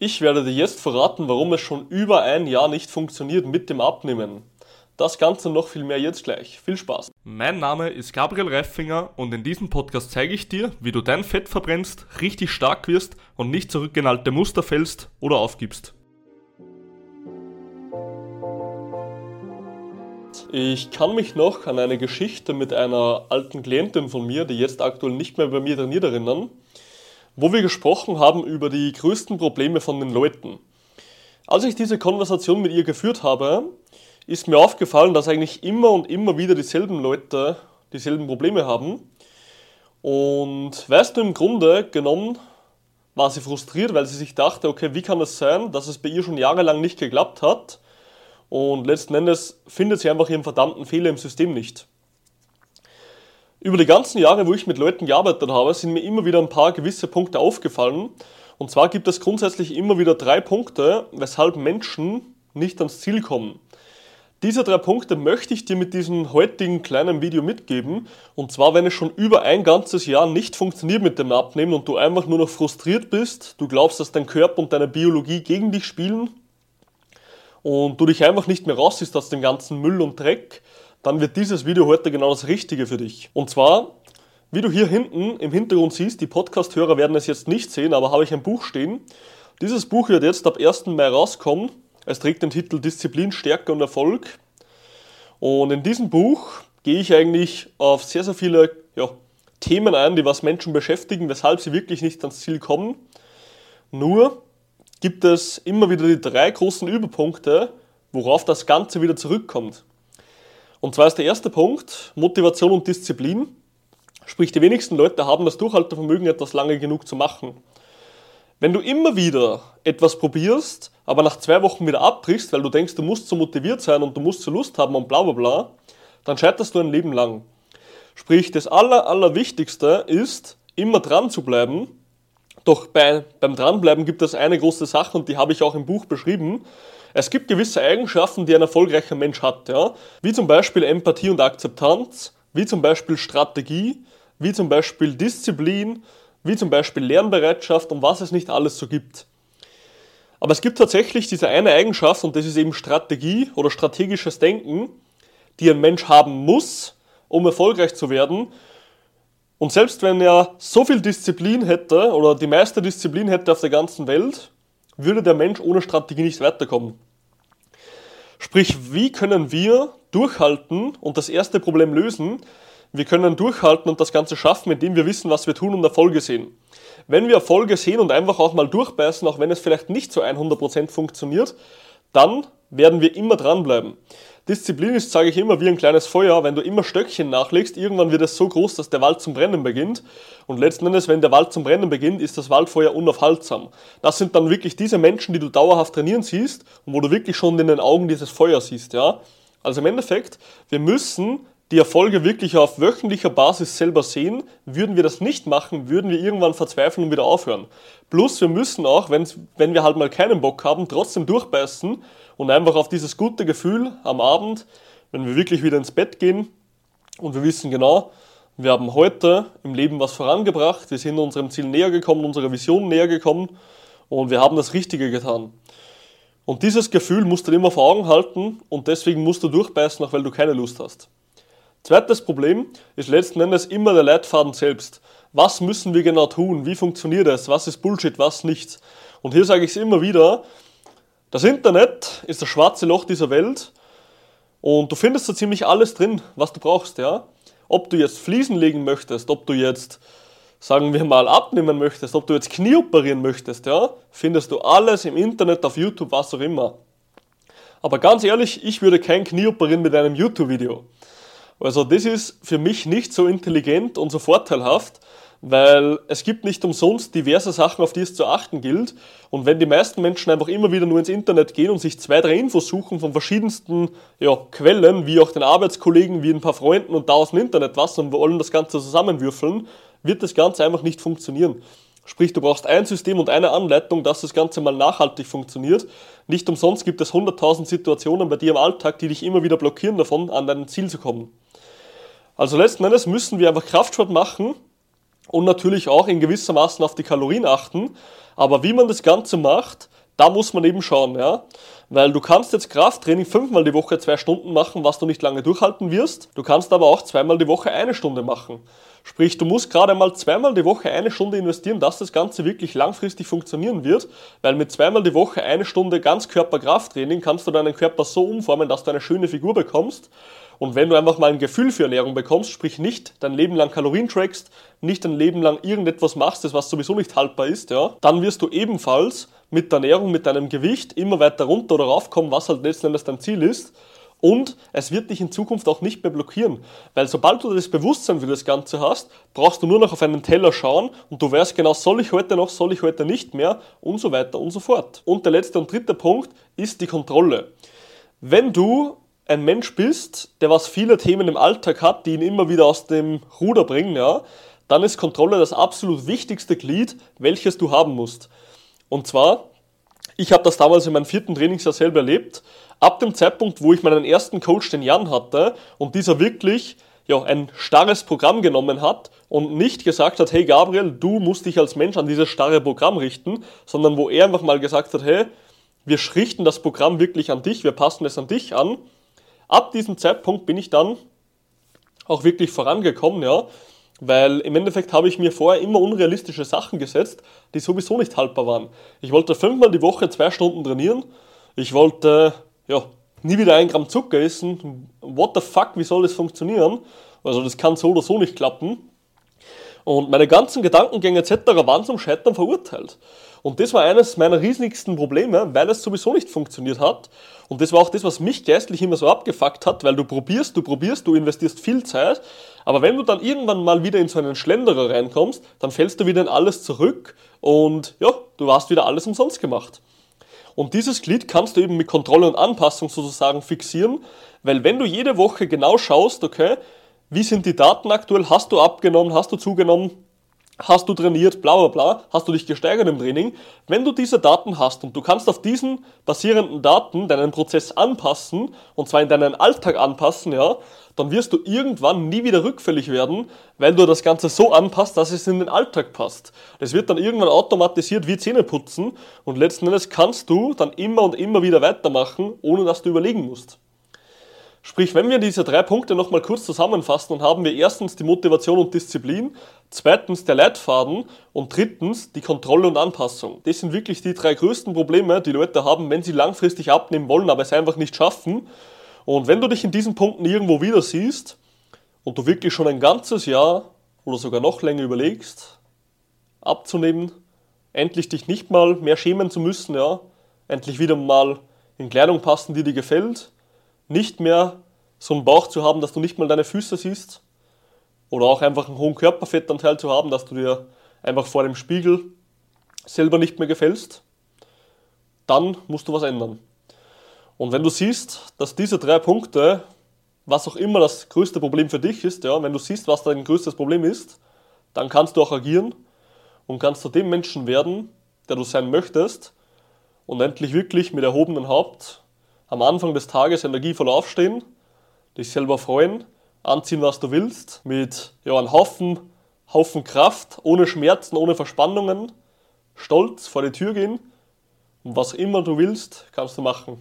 Ich werde dir jetzt verraten, warum es schon über ein Jahr nicht funktioniert mit dem Abnehmen. Das Ganze noch viel mehr jetzt gleich. Viel Spaß! Mein Name ist Gabriel Reiffinger und in diesem Podcast zeige ich dir, wie du dein Fett verbrennst, richtig stark wirst und nicht zurück in alte Muster fällst oder aufgibst. Ich kann mich noch an eine Geschichte mit einer alten Klientin von mir, die jetzt aktuell nicht mehr bei mir trainiert, erinnern, wo wir gesprochen haben über die größten Probleme von den Leuten. Als ich diese Konversation mit ihr geführt habe, ist mir aufgefallen, dass eigentlich immer und immer wieder dieselben Leute dieselben Probleme haben. Und weißt du, im Grunde genommen war sie frustriert, weil sie sich dachte, okay, wie kann das sein, dass es bei ihr schon jahrelang nicht geklappt hat? Und letzten Endes findet sie einfach ihren verdammten Fehler im System nicht. Über die ganzen Jahre, wo ich mit Leuten gearbeitet habe, sind mir immer wieder ein paar gewisse Punkte aufgefallen. Und zwar gibt es grundsätzlich immer wieder 3 Punkte, weshalb Menschen nicht ans Ziel kommen. Diese 3 Punkte möchte ich dir mit diesem heutigen kleinen Video mitgeben. Und zwar, wenn es schon über ein ganzes Jahr nicht funktioniert mit dem Abnehmen und du einfach nur noch frustriert bist, du glaubst, dass dein Körper und deine Biologie gegen dich spielen und du dich einfach nicht mehr rausziehst aus dem ganzen Müll und Dreck, dann wird dieses Video heute genau das Richtige für dich. Und zwar, wie du hier hinten im Hintergrund siehst, die Podcast-Hörer werden es jetzt nicht sehen, aber habe ich ein Buch stehen. Dieses Buch wird jetzt ab 1. Mai rauskommen. Es trägt den Titel Disziplin, Stärke und Erfolg. Und in diesem Buch gehe ich eigentlich auf sehr, sehr viele Themen ein, die was Menschen beschäftigen, weshalb sie wirklich nicht ans Ziel kommen. Nur gibt es immer wieder die 3 großen Überpunkte, worauf das Ganze wieder zurückkommt. Und zwar ist der erste Punkt Motivation und Disziplin. Sprich, die wenigsten Leute haben das Durchhaltevermögen, etwas lange genug zu machen. Wenn du immer wieder etwas probierst, aber nach 2 Wochen wieder abbrichst, weil du denkst, du musst so motiviert sein und du musst so Lust haben und bla bla bla, dann scheiterst du ein Leben lang. Sprich, das Allerwichtigste ist, immer dran zu bleiben. Doch beim Dranbleiben gibt es eine große Sache und die habe ich auch im Buch beschrieben. Es gibt gewisse Eigenschaften, die ein erfolgreicher Mensch hat, ja? Wie zum Beispiel Empathie und Akzeptanz, wie zum Beispiel Strategie, wie zum Beispiel Disziplin, wie zum Beispiel Lernbereitschaft und was es nicht alles so gibt. Aber es gibt tatsächlich diese eine Eigenschaft und das ist eben Strategie oder strategisches Denken, die ein Mensch haben muss, um erfolgreich zu werden. Und selbst wenn er so viel Disziplin hätte oder die meiste Disziplin hätte auf der ganzen Welt, würde der Mensch ohne Strategie nicht weiterkommen. Sprich, wie können wir durchhalten und das erste Problem lösen? Wir können durchhalten und das Ganze schaffen, indem wir wissen, was wir tun und Erfolge sehen. Wenn wir Erfolge sehen und einfach auch mal durchbeißen, auch wenn es vielleicht nicht zu 100% funktioniert, dann werden wir immer dranbleiben. Disziplin ist, sage ich immer, wie ein kleines Feuer. Wenn du immer Stöckchen nachlegst, irgendwann wird es so groß, dass der Wald zum Brennen beginnt. Und letzten Endes, wenn der Wald zum Brennen beginnt, ist das Waldfeuer unaufhaltsam. Das sind dann wirklich diese Menschen, die du dauerhaft trainieren siehst und wo du wirklich schon in den Augen dieses Feuer siehst, ja. Also im Endeffekt, wir müssen die Erfolge wirklich auf wöchentlicher Basis selber sehen. Würden wir das nicht machen, würden wir irgendwann verzweifeln und wieder aufhören. Plus, wir müssen auch, wenn wir halt mal keinen Bock haben, trotzdem durchbeißen und einfach auf dieses gute Gefühl am Abend, wenn wir wirklich wieder ins Bett gehen und wir wissen genau, wir haben heute im Leben was vorangebracht, wir sind unserem Ziel näher gekommen, unserer Vision näher gekommen und wir haben das Richtige getan. Und dieses Gefühl musst du dir immer vor Augen halten und deswegen musst du durchbeißen, auch weil du keine Lust hast. Zweites Problem ist letzten Endes immer der Leitfaden selbst. Was müssen wir genau tun? Wie funktioniert es? Was ist Bullshit? Was nicht? Und hier sage ich es immer wieder, das Internet ist das schwarze Loch dieser Welt und du findest da ziemlich alles drin, was du brauchst, ja? Ob du jetzt Fliesen legen möchtest, ob du jetzt, sagen wir mal, abnehmen möchtest, ob du jetzt Knie operieren möchtest, ja? Findest du alles im Internet, auf YouTube, was auch immer. Aber ganz ehrlich, ich würde kein Knie operieren mit einem YouTube-Video. Also das ist für mich nicht so intelligent und so vorteilhaft, weil es gibt nicht umsonst diverse Sachen, auf die es zu achten gilt. Und wenn die meisten Menschen einfach immer wieder nur ins Internet gehen und sich 2, 3 Infos suchen von verschiedensten Quellen, wie auch den Arbeitskollegen, wie ein paar Freunden und da aus dem Internet was und wollen das Ganze zusammenwürfeln, wird das Ganze einfach nicht funktionieren. Sprich, du brauchst ein System und eine Anleitung, dass das Ganze mal nachhaltig funktioniert. Nicht umsonst gibt es 100.000 Situationen bei dir im Alltag, die dich immer wieder blockieren davon, an dein Ziel zu kommen. Also letzten Endes müssen wir einfach Kraftsport machen und natürlich auch in gewisser Maßen auf die Kalorien achten. Aber wie man das Ganze macht, da muss man eben schauen, ja. Weil du kannst jetzt Krafttraining 5-mal die Woche 2 Stunden machen, was du nicht lange durchhalten wirst. Du kannst aber auch 2-mal die Woche 1 Stunde machen. Sprich, du musst gerade mal 2-mal die Woche 1 Stunde investieren, dass das Ganze wirklich langfristig funktionieren wird, weil mit 2-mal die Woche 1 Stunde Ganzkörperkrafttraining kannst du deinen Körper so umformen, dass du eine schöne Figur bekommst. Und wenn du einfach mal ein Gefühl für Ernährung bekommst, sprich nicht dein Leben lang Kalorien trackst, nicht dein Leben lang irgendetwas machst, was sowieso nicht haltbar ist, ja, dann wirst du ebenfalls mit der Ernährung, mit deinem Gewicht immer weiter runter oder raufkommen, was halt letzten Endes dein Ziel ist. Und es wird dich in Zukunft auch nicht mehr blockieren, weil sobald du das Bewusstsein für das Ganze hast, brauchst du nur noch auf einen Teller schauen und du weißt genau, soll ich heute noch, soll ich heute nicht mehr und so weiter und so fort. Und der letzte und dritte Punkt ist die Kontrolle. Wenn du ein Mensch bist, der was viele Themen im Alltag hat, die ihn immer wieder aus dem Ruder bringen, ja, dann ist Kontrolle das absolut wichtigste Glied, welches du haben musst. Und zwar, ich habe das damals in meinem 4. Trainingsjahr selber erlebt, ab dem Zeitpunkt, wo ich meinen ersten Coach, den Jan, hatte und dieser wirklich ein starres Programm genommen hat und nicht gesagt hat, hey Gabriel, du musst dich als Mensch an dieses starre Programm richten, sondern wo er einfach mal gesagt hat, hey, wir richten das Programm wirklich an dich, wir passen es an dich an. Ab diesem Zeitpunkt bin ich dann auch wirklich vorangekommen, ja, weil im Endeffekt habe ich mir vorher immer unrealistische Sachen gesetzt, die sowieso nicht haltbar waren. Ich wollte 5-mal die Woche 2 Stunden trainieren, ich wollte nie wieder 1 Gramm Zucker essen, what the fuck, wie soll das funktionieren? Also das kann so oder so nicht klappen. Und meine ganzen Gedankengänge etc. waren zum Scheitern verurteilt. Und das war eines meiner riesigsten Probleme, weil es sowieso nicht funktioniert hat. Und das war auch das, was mich geistlich immer so abgefuckt hat, weil du probierst, du investierst viel Zeit, aber wenn du dann irgendwann mal wieder in so einen Schlenderer reinkommst, dann fällst du wieder in alles zurück und du hast wieder alles umsonst gemacht. Und dieses Glied kannst du eben mit Kontrolle und Anpassung sozusagen fixieren, weil wenn du jede Woche genau schaust, okay, wie sind die Daten aktuell, hast du abgenommen, hast du zugenommen, hast du trainiert, bla bla bla, hast du dich gesteigert im Training. Wenn du diese Daten hast und du kannst auf diesen basierenden Daten deinen Prozess anpassen, und zwar in deinen Alltag anpassen, ja, dann wirst du irgendwann nie wieder rückfällig werden, weil du das Ganze so anpasst, dass es in den Alltag passt. Das wird dann irgendwann automatisiert wie Zähneputzen und letzten Endes kannst du dann immer und immer wieder weitermachen, ohne dass du überlegen musst. Sprich, wenn wir diese 3 Punkte nochmal kurz zusammenfassen, dann haben wir erstens die Motivation und Disziplin, zweitens der Leitfaden und drittens die Kontrolle und Anpassung. Das sind wirklich die 3 größten Probleme, die Leute haben, wenn sie langfristig abnehmen wollen, aber es einfach nicht schaffen. Und wenn du dich in diesen Punkten irgendwo wieder siehst und du wirklich schon ein ganzes Jahr oder sogar noch länger überlegst, abzunehmen, endlich dich nicht mal mehr schämen zu müssen, ja, endlich wieder mal in Kleidung passen, die dir gefällt, nicht mehr so einen Bauch zu haben, dass du nicht mal deine Füße siehst oder auch einfach einen hohen Körperfettanteil zu haben, dass du dir einfach vor dem Spiegel selber nicht mehr gefällst, dann musst du was ändern. Und wenn du siehst, dass diese 3 Punkte, was auch immer das größte Problem für dich ist, ja, wenn du siehst, was dein größtes Problem ist, dann kannst du auch agieren und kannst zu dem Menschen werden, der du sein möchtest und endlich wirklich mit erhobenem Haupt am Anfang des Tages energievoll aufstehen, dich selber freuen, anziehen, was du willst, mit einem Haufen Kraft, ohne Schmerzen, ohne Verspannungen, stolz vor die Tür gehen und was immer du willst, kannst du machen.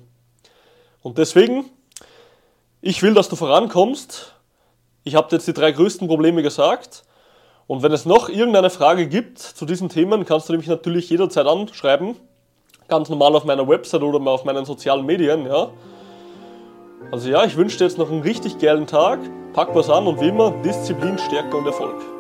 Und deswegen, ich will, dass du vorankommst. Ich habe jetzt die 3 größten Probleme gesagt und wenn es noch irgendeine Frage gibt zu diesen Themen, kannst du mich natürlich jederzeit anschreiben. Ganz normal auf meiner Website oder auf meinen sozialen Medien, ja. Also ja, ich wünsche dir jetzt noch einen richtig geilen Tag, pack was an und wie immer, Disziplin, Stärke und Erfolg.